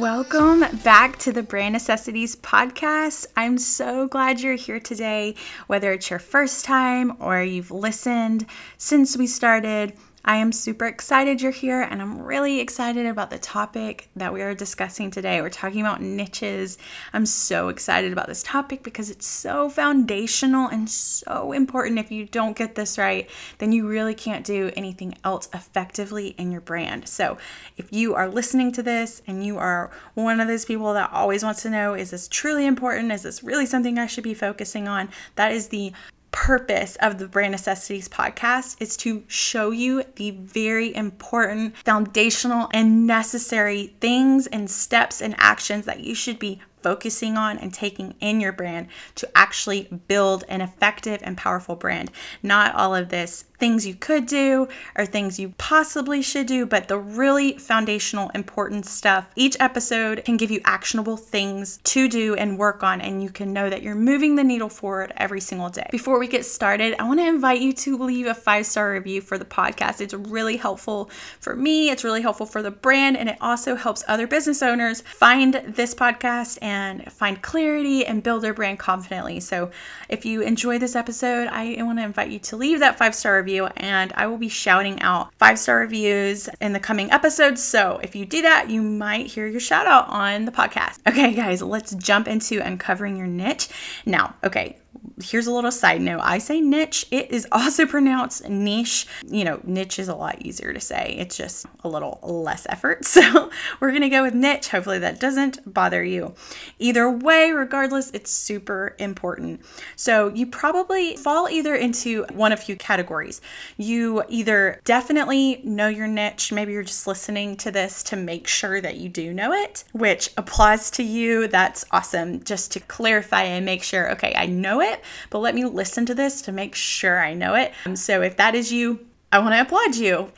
Welcome back to the Brand Necessities Podcast. I'm so glad you're here today, whether it's your first time or you've listened since we started. I am super excited you're here, and I'm really excited about the topic that we are discussing today. We're talking about niches. I'm so excited about this topic because it's so foundational and so important. If you don't get this right, then you really can't do anything else effectively in your brand. So if you are listening to this and you are one of those people that always wants to know, is this truly important? Is this really something I should be focusing on? That is the purpose of the Brand Necessities Podcast, is to show you the very important, foundational, and necessary things and steps and actions that you should be focusing on and taking in your brand to actually build an effective and powerful brand. Not all of this things you could do or things you possibly should do, but the really foundational, important stuff. Each episode can give you actionable things to do and work on, and you can know that you're moving the needle forward every single day. Before we get started, I want to invite you to leave a 5-star review for the podcast. It's really helpful for me. It's really helpful for the brand, and it also helps other business owners find this podcast and find clarity and build their brand confidently. So if you enjoy this episode, I want to invite you to leave that 5-star review, and I will be shouting out 5-star reviews in the coming episodes. So if you do that, you might hear your shout out on the podcast. Okay, guys, let's jump into uncovering your niche now. Okay. Here's a little side note. I say niche. It is also pronounced niche. You know, niche is a lot easier to say. It's just a little less effort. So we're going to go with niche. Hopefully that doesn't bother you. Either way, regardless, it's super important. So you probably fall either into one of few categories. You either definitely know your niche. Maybe you're just listening to this to make sure that you do know it, which applies to you. That's awesome. Just to clarify and make sure, okay, I know it, but let me listen to this to make sure I know it. So if that is you, I want to applaud you.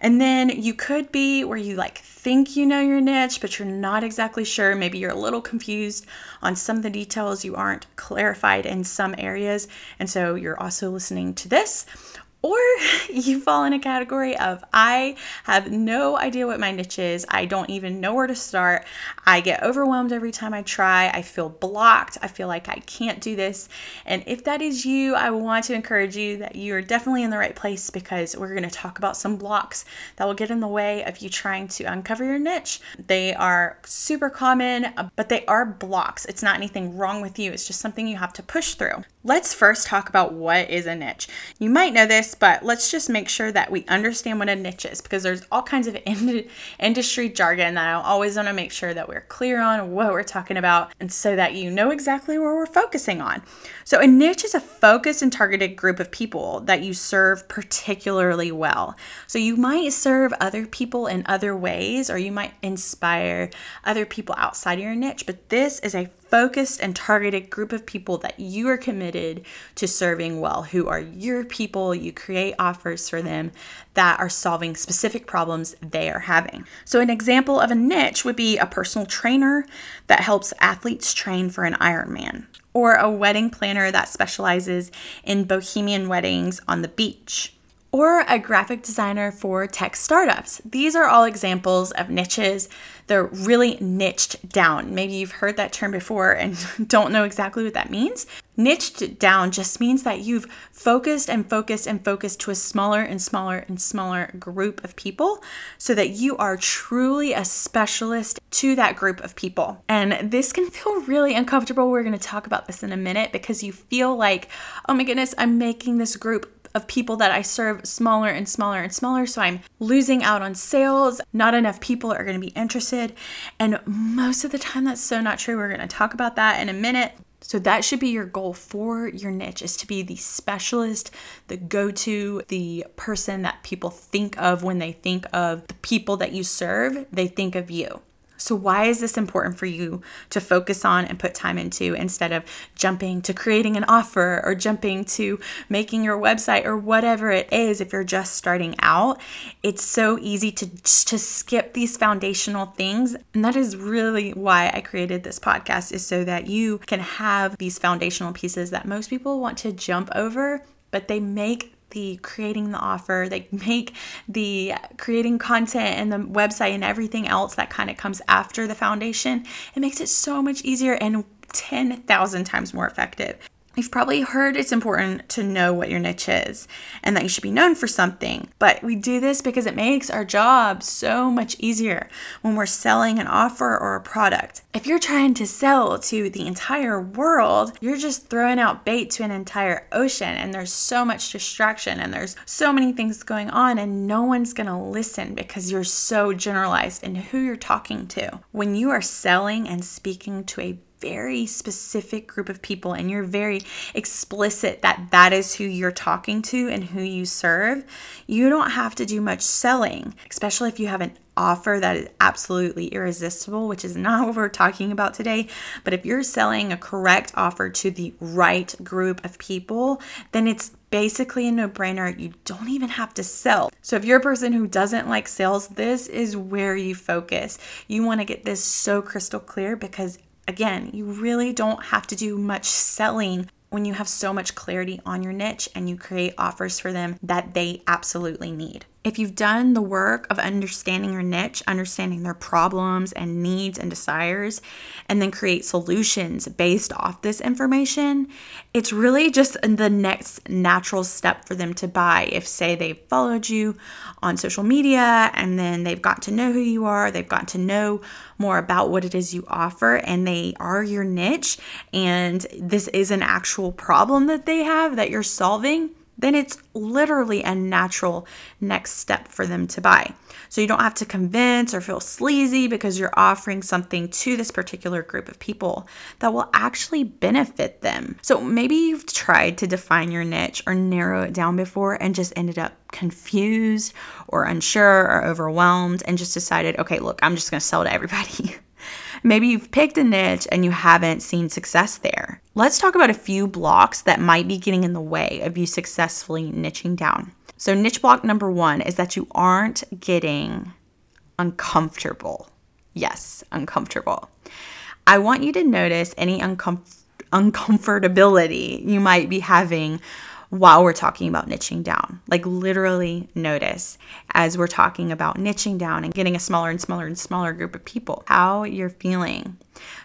And then you could be where you think you know your niche, but you're not exactly sure. Maybe you're a little confused on some of the details. You aren't clarified in some areas. And so you're also listening to this. Or you fall in a category of, I have no idea what my niche is. I don't even know where to start. I get overwhelmed every time I try. I feel blocked. I feel like I can't do this. And if that is you, I want to encourage you that you are definitely in the right place, because we're going to talk about some blocks that will get in the way of you trying to uncover your niche. They are super common, but they are blocks. It's not anything wrong with you. It's just something you have to push through. Let's first talk about what is a niche. You might know this, but let's just make sure that we understand what a niche is, because there's all kinds of industry jargon that I always want to make sure that we're clear on what we're talking about, and so that you know exactly where we're focusing on. So a niche is a focused and targeted group of people that you serve particularly well. So you might serve other people in other ways, or you might inspire other people outside of your niche, but this is a focused and targeted group of people that you are committed to serving well, who are your people. You create offers for them that are solving specific problems they are having. So an example of a niche would be a personal trainer that helps athletes train for an Ironman, or a wedding planner that specializes in bohemian weddings on the beach, or a graphic designer for tech startups. These are all examples of niches. They're really niched down. Maybe you've heard that term before and don't know exactly what that means. Niched down just means that you've focused and focused and focused to a smaller and smaller and smaller group of people, so that you are truly a specialist to that group of people. And this can feel really uncomfortable. We're going to talk about this in a minute, because you feel like, oh my goodness, I'm making this group of people that I serve smaller and smaller and smaller, so I'm losing out on sales. Not enough people are going to be interested. And most of the time, that's so not true. We're going to talk about that in a minute. So that should be your goal for your niche, is to be the specialist, the go-to, the person that people think of when they think of the people that you serve. They think of you. So why is this important for you to focus on and put time into, instead of jumping to creating an offer or jumping to making your website or whatever it is? If you're just starting out, it's so easy to skip these foundational things. And that is really why I created this podcast, is so that you can have these foundational pieces that most people want to jump over, but they make the creating the offer, like make the creating content and the website and everything else that kind of comes after the foundation. It makes it so much easier and 10,000 times more effective. You've probably heard it's important to know what your niche is and that you should be known for something, but we do this because it makes our job so much easier when we're selling an offer or a product. If you're trying to sell to the entire world, you're just throwing out bait to an entire ocean, and there's so much distraction and there's so many things going on, and no one's gonna listen because you're so generalized in who you're talking to. When you are selling and speaking to a very specific group of people and you're very explicit that is who you're talking to and who you serve, you don't have to do much selling, especially if you have an offer that is absolutely irresistible, which is not what we're talking about today. But if you're selling a correct offer to the right group of people, then it's basically a no-brainer. You don't even have to sell. So if you're a person who doesn't like sales, this is where you focus. You want to get this so crystal clear because again, you really don't have to do much selling when you have so much clarity on your niche and you create offers for them that they absolutely need. If you've done the work of understanding your niche, understanding their problems and needs and desires, and then create solutions based off this information, it's really just the next natural step for them to buy. If, say, they've followed you on social media and then they've got to know who you are, they've got to know more about what it is you offer, and they are your niche, and this is an actual problem that they have that you're solving, then it's literally a natural next step for them to buy. So you don't have to convince or feel sleazy because you're offering something to this particular group of people that will actually benefit them. So maybe you've tried to define your niche or narrow it down before and just ended up confused or unsure or overwhelmed and just decided, okay, look, I'm just going to sell to everybody. Maybe you've picked a niche and you haven't seen success there. Let's talk about a few blocks that might be getting in the way of you successfully niching down. So niche block number one is that you aren't getting uncomfortable. Yes, uncomfortable. I want you to notice any uncomfortability you might be having while we're talking about niching down. Like literally notice as we're talking about niching down and getting a smaller and smaller and smaller group of people, how you're feeling.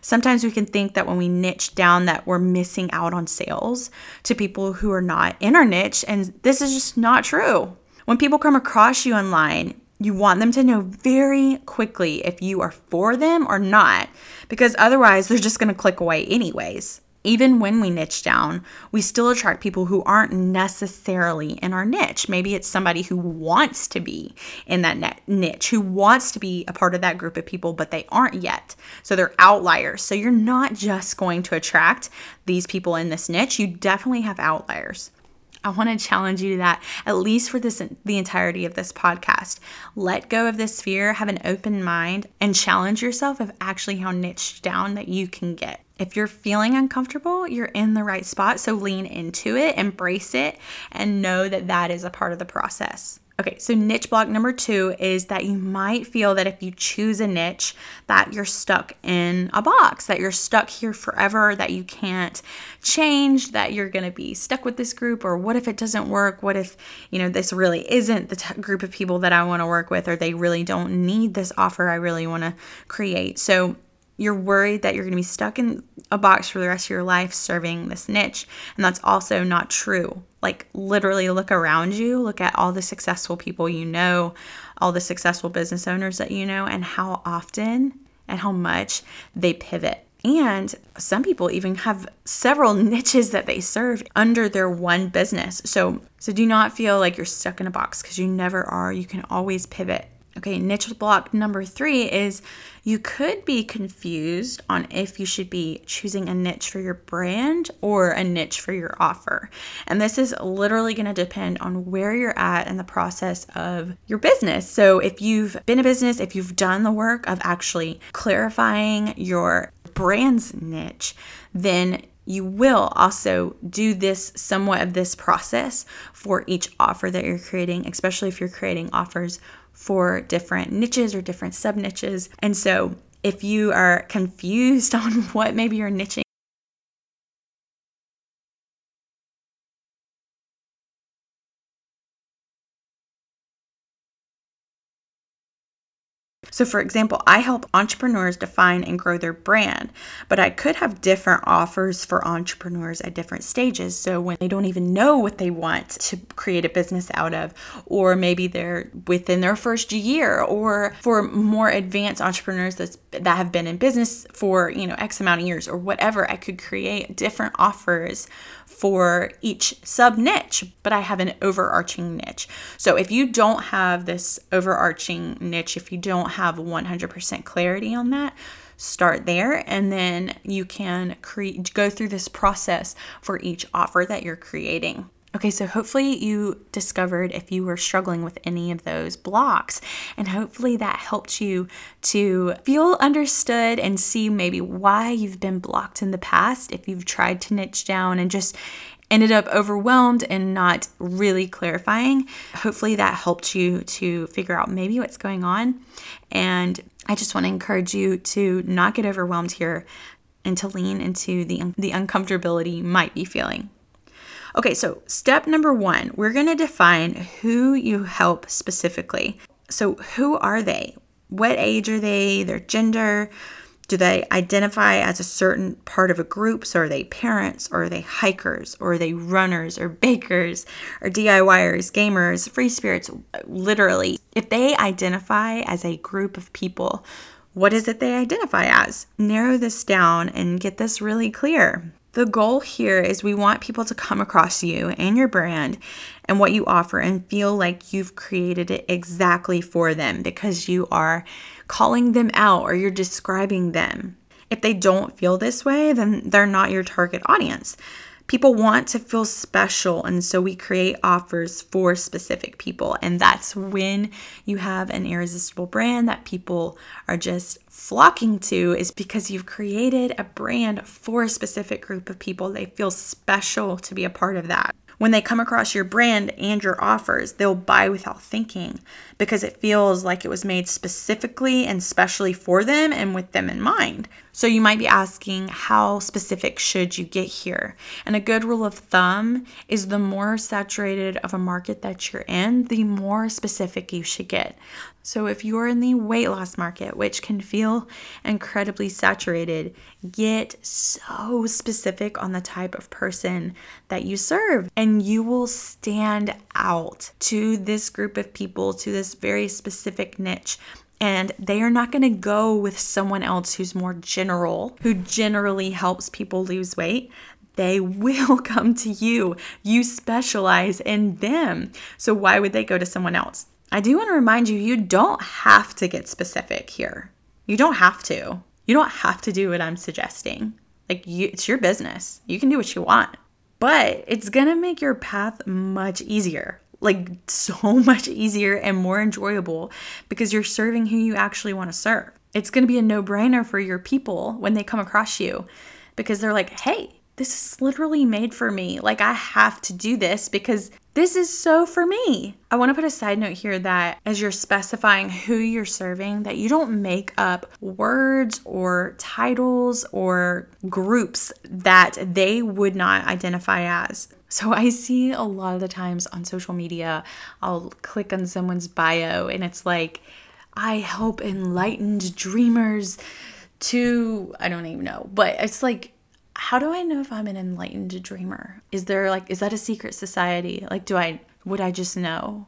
Sometimes we can think that when we niche down that we're missing out on sales to people who are not in our niche, and this is just not true. When people come across you online, you want them to know very quickly if you are for them or not, because otherwise they're just gonna click away anyways. Even when we niche down, we still attract people who aren't necessarily in our niche. Maybe it's somebody who wants to be in that niche, who wants to be a part of that group of people, but they aren't yet. So they're outliers. So you're not just going to attract these people in this niche. You definitely have outliers. I want to challenge you to that, at least for the entirety of this podcast. Let go of this fear, have an open mind, and challenge yourself of actually how niched down that you can get. If you're feeling uncomfortable, you're in the right spot, so lean into it, embrace it, and know that that is a part of the process. Okay, so niche block number two is that you might feel that if you choose a niche that you're stuck in a box, that you're stuck here forever, that you can't change, that you're going to be stuck with this group, or what if it doesn't work? What if, this really isn't the group of people that I want to work with, or they really don't need this offer I really want to create. So you're worried that you're going to be stuck in a box for the rest of your life serving this niche. And that's also not true. Like literally look around you, look at all the successful people you know, all the successful business owners that you know, and how often and how much they pivot. And some people even have several niches that they serve under their one business. So do not feel like you're stuck in a box because you never are. You can always pivot. Okay, niche block number three is you could be confused on if you should be choosing a niche for your brand or a niche for your offer. And this is literally going to depend on where you're at in the process of your business. So if you've been a business, if you've done the work of actually clarifying your brand's niche, then you will also do this somewhat of this process for each offer that you're creating, especially if you're creating offers for different niches or different sub niches. And so if you are confused on what maybe you're niching So for example, I help entrepreneurs define and grow their brand, but I could have different offers for entrepreneurs at different stages. So when they don't even know what they want to create a business out of, or maybe they're within their first year, or for more advanced entrepreneurs that have been in business for, X amount of years or whatever, I could create different offers for each sub niche, but I have an overarching niche. So if you don't have this overarching niche, if you don't have 100% clarity on that, start there, and then you can go through this process for each offer that you're creating. Okay, so hopefully you discovered if you were struggling with any of those blocks, and hopefully that helped you to feel understood and see maybe why you've been blocked in the past if you've tried to niche down and just ended up overwhelmed and not really clarifying. Hopefully that helped you to figure out maybe what's going on, and I just want to encourage you to not get overwhelmed here and to lean into the uncomfortability you might be feeling. Okay, so step number one, we're going to define who you help specifically. So who are they? What age are they? Their gender? Do they identify as a certain part of a group? So are they parents? Or are they hikers? Or are they runners or bakers or DIYers, gamers, free spirits? Literally, if they identify as a group of people, what is it they identify as? Narrow this down and get this really clear. The goal here is we want people to come across you and your brand and what you offer and feel like you've created it exactly for them because you are calling them out or you're describing them. If they don't feel this way, then they're not your target audience. People want to feel special, and so we create offers for specific people, and that's when you have an irresistible brand that people are just flocking to, is because you've created a brand for a specific group of people. They feel special to be a part of that. When they come across your brand and your offers, they'll buy without thinking because it feels like it was made specifically and specially for them and with them in mind. So you might be asking, how specific should you get here? And a good rule of thumb is the more saturated of a market that you're in, the more specific you should get. So if you're in the weight loss market, which can feel incredibly saturated, get so specific on the type of person that you serve, and you will stand out to this group of people, to this very specific niche. And they are not going to go with someone else who's more general, who generally helps people lose weight. They will come to you. You specialize in them. So why would they go to someone else? I do want to remind you, you don't have to get specific here. You don't have to. You don't have to do what I'm suggesting. It's your business. You can do what you want. But it's going to make your path much easier. So much easier and more enjoyable because you're serving who you actually want to serve. It's going to be a no-brainer for your people when they come across you because they're like, hey, this is literally made for me. I have to do this because this is so for me. I want to put a side note here that as you're specifying who you're serving, that you don't make up words or titles or groups that they would not identify as. So I see a lot of the times on social media, I'll click on someone's bio and it's like, I help enlightened dreamers to, I don't even know, but it's like, how do I know if I'm an enlightened dreamer? Is that a secret society? Would I just know?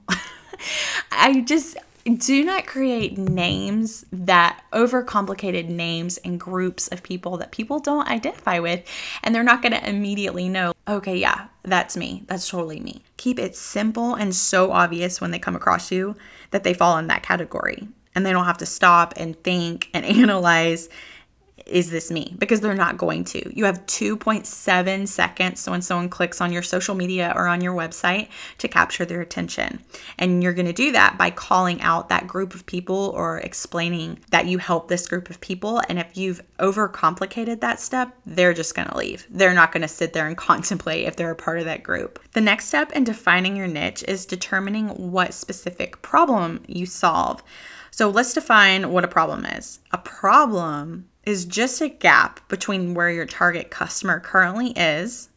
I just do not create names that overcomplicated names and groups of people that people don't identify with, and they're not going to immediately know, okay, yeah, that's me. That's totally me. Keep it simple and so obvious when they come across you that they fall in that category, and they don't have to stop and think and analyze, is this me? Because they're not going to. You have 2.7 seconds when someone clicks on your social media or on your website to capture their attention. And you're going to do that by calling out that group of people or explaining that you help this group of people. And if you've overcomplicated that step, they're just going to leave. They're not going to sit there and contemplate if they're a part of that group. The next step in defining your niche is determining what specific problem you solve. So let's define what a problem is. A problem is just a gap between where your target customer currently is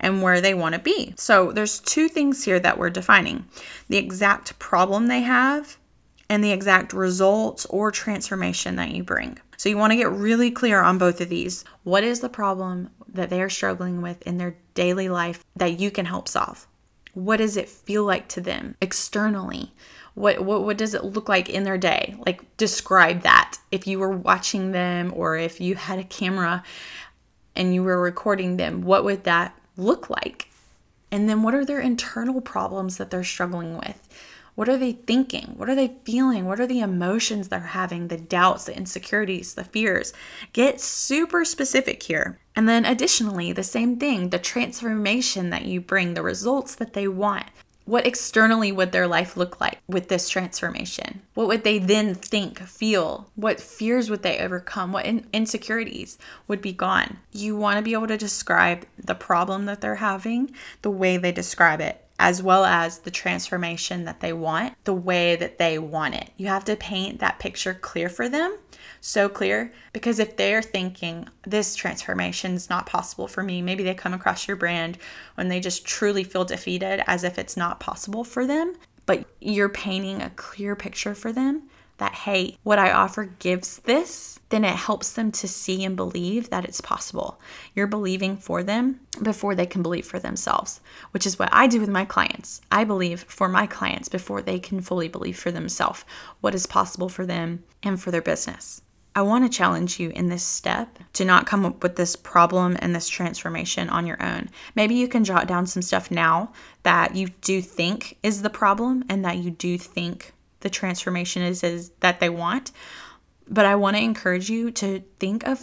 and where they want to be. So there's two things here that we're defining: the exact problem they have and the exact results or transformation that you bring. So you want to get really clear on both of these. What is the problem that they are struggling with in their daily life that you can help solve? What does it feel like to them externally? What does it look like in their day? Like, describe that. If you were watching them, or if you had a camera and you were recording them, what would that look like? And then what are their internal problems that they're struggling with? What are they thinking? What are they feeling? What are the emotions they're having? The doubts, the insecurities, the fears. Get super specific here. And then additionally, the same thing, the transformation that you bring, the results that they want. What externally would their life look like with this transformation? What would they then think, feel? What fears would they overcome? What insecurities would be gone? You want to be able to describe the problem that they're having, the way they describe it, as well as the transformation that they want, the way that they want it. You have to paint that picture clear for them, so clear, because if they're thinking, this transformation is not possible for me, maybe they come across your brand when they just truly feel defeated, as if it's not possible for them, but you're painting a clear picture for them that, hey, what I offer gives this, then it helps them to see and believe that it's possible. You're believing for them before they can believe for themselves, which is what I do with my clients. I believe for my clients before they can fully believe for themselves what is possible for them and for their business. I want to challenge you in this step to not come up with this problem and this transformation on your own. Maybe you can jot down some stuff now that you do think is the problem and that you do think the transformation is that they want. But I want to encourage you to think of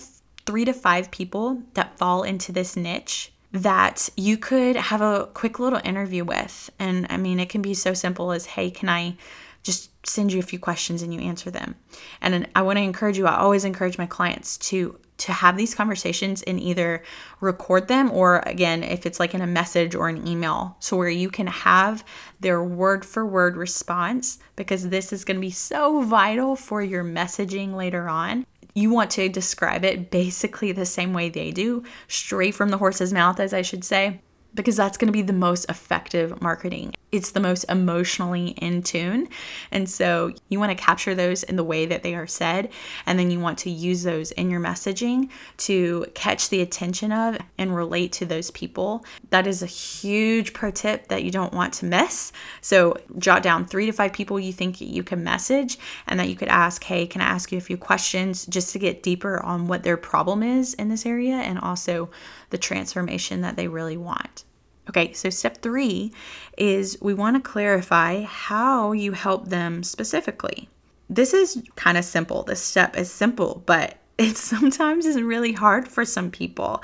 3 to 5 people that fall into this niche that you could have a quick little interview with. And I mean, it can be so simple as, hey, can I just send you a few questions and you answer them? And then I want to encourage you, I always encourage my clients to have these conversations and either record them, or again, if it's like in a message or an email, so where you can have their word for word response, because this is going to be so vital for your messaging later on. You want to describe it basically the same way they do, straight from the horse's mouth, as I should say, because that's going to be the most effective marketing. It's the most emotionally in tune. And so you want to capture those in the way that they are said. And then you want to use those in your messaging to catch the attention of and relate to those people. That is a huge pro tip that you don't want to miss. So jot down 3 to 5 people you think you can message and that you could ask, hey, can I ask you a few questions, just to get deeper on what their problem is in this area and also the transformation that they really want. Okay, so step 3 is we want to clarify how you help them specifically. This is kind of simple. This step is simple, but it sometimes is really hard for some people.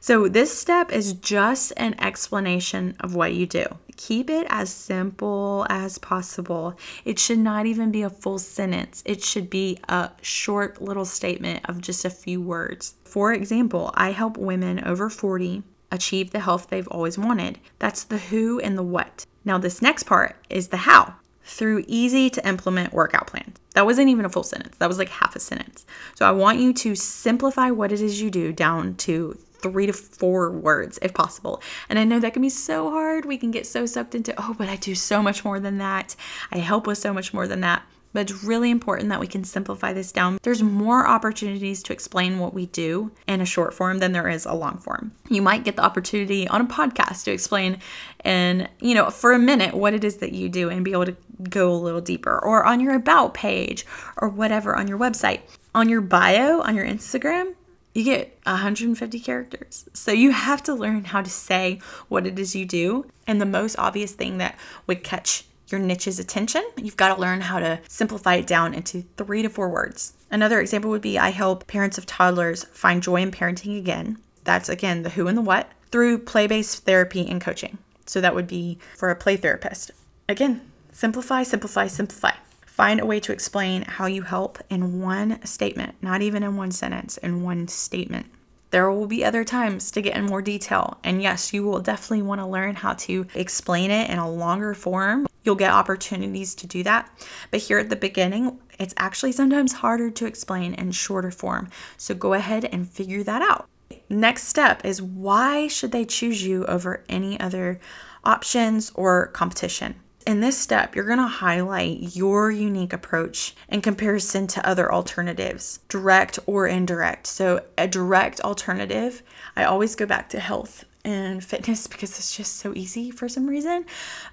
So this step is just an explanation of what you do. Keep it as simple as possible. It should not even be a full sentence. It should be a short little statement of just a few words. For example, I help women over 40 achieve the health they've always wanted. That's the who and the what. Now this next part is the how, through easy to implement workout plans. That wasn't even a full sentence. That was like half a sentence. So I want you to simplify what it is you do down to 3 to 4 words if possible. And I know that can be so hard. We can get so sucked into, oh, but I do so much more than that. I help with so much more than that. But it's really important that we can simplify this down. There's more opportunities to explain what we do in a short form than there is a long form. You might get the opportunity on a podcast to explain and, for a minute what it is that you do and be able to go a little deeper, or on your about page or whatever on your website. On your bio, on your Instagram, you get 150 characters. So you have to learn how to say what it is you do. And the most obvious thing that would catch your niche's attention, you've got to learn how to simplify it down into 3 to 4 words. Another example would be, I help parents of toddlers find joy in parenting again. That's again the who and the what, through play-based therapy and coaching. So that would be for a play therapist. Again, simplify, simplify, simplify. Find a way to explain how you help in one statement, not even in one sentence, in one statement. There will be other times to get in more detail. And yes, you will definitely want to learn how to explain it in a longer form. You'll get opportunities to do that. But here at the beginning, it's actually sometimes harder to explain in shorter form. So go ahead and figure that out. Next step is, why should they choose you over any other options or competition? In this step, you're going to highlight your unique approach in comparison to other alternatives, direct or indirect. So a direct alternative, I always go back to health and fitness because it's just so easy for some reason.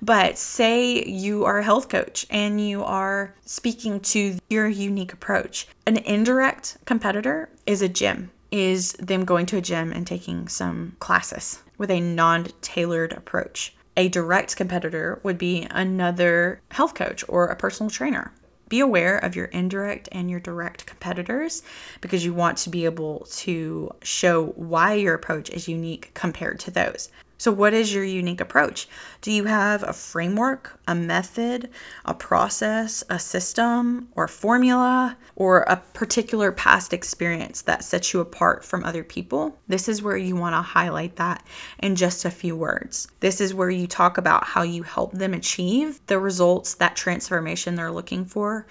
But say you are a health coach and you are speaking to your unique approach. An indirect competitor is a gym, is them going to a gym and taking some classes with a non-tailored approach. A direct competitor would be another health coach or a personal trainer. Be aware of your indirect and your direct competitors because you want to be able to show why your approach is unique compared to those. So what is your unique approach? Do you have a framework, a method, a process, a system, or formula, or a particular past experience that sets you apart from other people? This is where you want to highlight that in just a few words. This is where you talk about how you help them achieve the results, that transformation they're looking for,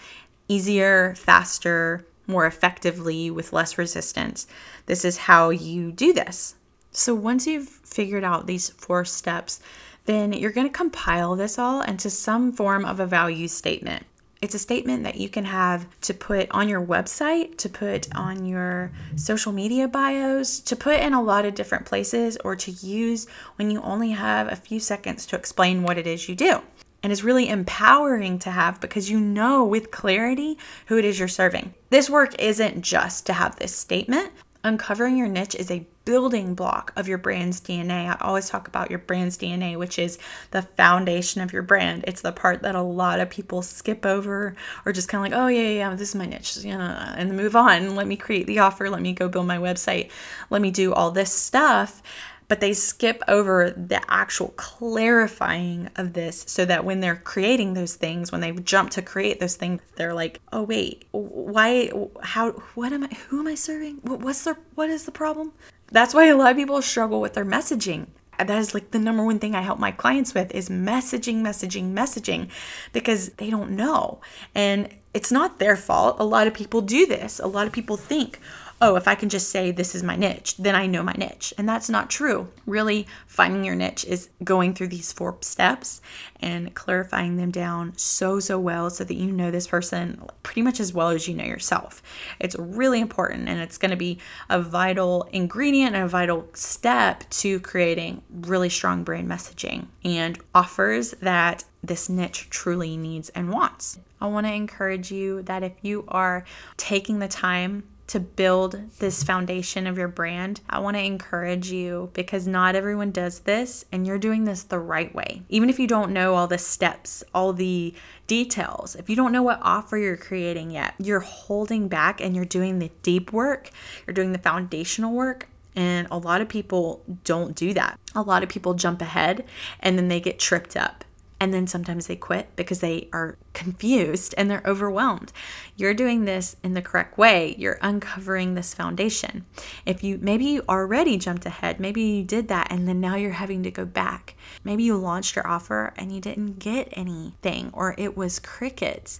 easier, faster, more effectively, with less resistance. This is how you do this. So once you've figured out these 4 steps, then you're going to compile this all into some form of a value statement. It's a statement that you can have to put on your website, to put on your social media bios, to put in a lot of different places, or to use when you only have a few seconds to explain what it is you do. And it's really empowering to have because you know with clarity who it is you're serving. This work isn't just to have this statement. Uncovering your niche is a building block of your brand's DNA. I always talk about your brand's DNA, which is the foundation of your brand. It's the part that a lot of people skip over or just kind of like, oh yeah, this is my niche, and move on. Let me create the offer. Let me go build my website. Let me do all this stuff. But they skip over the actual clarifying of this so that when they're creating those things, when they jump to create those things, they're like, oh wait, why, how, what am I, who am I serving? What is the problem? That's why a lot of people struggle with their messaging. That is like the number one thing I help my clients with is messaging, because they don't know. And it's not their fault. A lot of people do this. A lot of people think, oh, if I can just say this is my niche, then I know my niche. And that's not true. Really, finding your niche is going through these 4 steps and clarifying them down so well so that you know this person pretty much as well as you know yourself. It's really important, and it's going to be a vital ingredient and a vital step to creating really strong brand messaging and offers that this niche truly needs and wants. I want to encourage you that if you are taking the time to build this foundation of your brand, I want to encourage you because not everyone does this, and you're doing this the right way. Even if you don't know all the steps, all the details, if you don't know what offer you're creating yet, you're holding back and you're doing the deep work, you're doing the foundational work. And a lot of people don't do that. A lot of people jump ahead and then they get tripped up. And then sometimes they quit because they are confused and they're overwhelmed. You're doing this in the correct way. You're uncovering this foundation. If you maybe you already jumped ahead, maybe you did that and then now you're having to go back. Maybe you launched your offer and you didn't get anything, or it was crickets.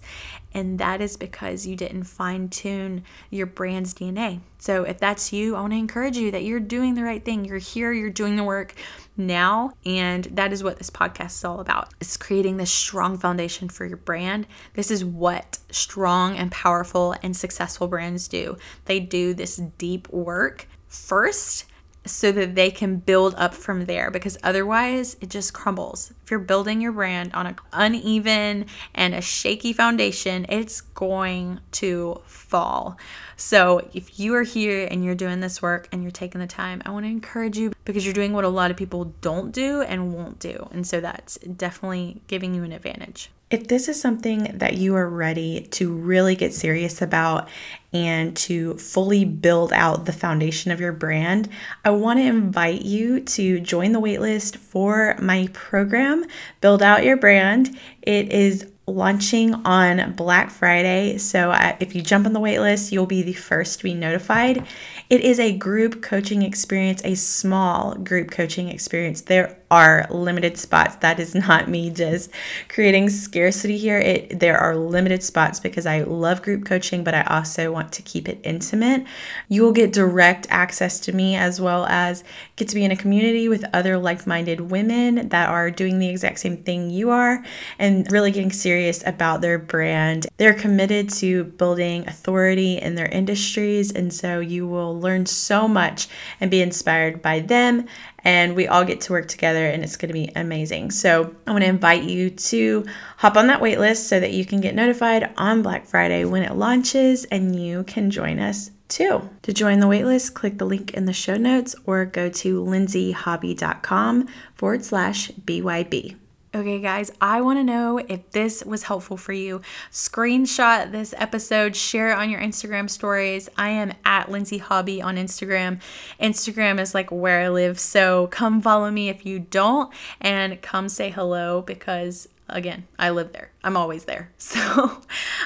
And that is because you didn't fine-tune your brand's DNA. So if that's you, I want to encourage you that you're doing the right thing. You're here, you're doing the work now. And that is what this podcast is all about. It's creating this strong foundation for your brand. This is what strong and powerful and successful brands do. They do this deep work first so that they can build up from there, because otherwise it just crumbles. If you're building your brand on an uneven and a shaky foundation, it's going to fall. So if you are here and you're doing this work and you're taking the time, I want to encourage you because you're doing what a lot of people don't do and won't do. And so that's definitely giving you an advantage. If this is something that you are ready to really get serious about and to fully build out the foundation of your brand, I want to invite you to join the waitlist for my program, Build Out Your Brand. It is launching on Black Friday. So if you jump on the waitlist, you'll be the first to be notified. It is a group coaching experience, a small group coaching experience. There are limited spots. That is not me just creating scarcity here. There are limited spots because I love group coaching, but I also want to keep it intimate. You will get direct access to me as well as get to be in a community with other like-minded women that are doing the exact same thing you are and really getting serious about their brand. They're committed to building authority in their industries, and so you will learn so much and be inspired by them. And we all get to work together, and it's going to be amazing. So I want to invite you to hop on that wait list so that you can get notified on Black Friday when it launches, and you can join us too. To join the wait list, click the link in the show notes or go to lyndseyhobby.com/BYB. Okay, guys, I want to know if this was helpful for you. Screenshot this episode, share it on your Instagram stories. I am at Lyndsey Hobby on Instagram. Instagram is like where I live, so come follow me if you don't, and come say hello because, again, I live there. I'm always there. So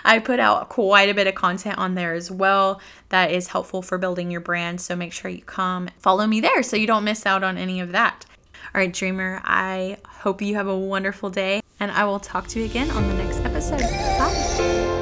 I put out quite a bit of content on there as well that is helpful for building your brand, so make sure you come follow me there so you don't miss out on any of that. All right, Dreamer, I hope you have a wonderful day, and I will talk to you again on the next episode. Bye.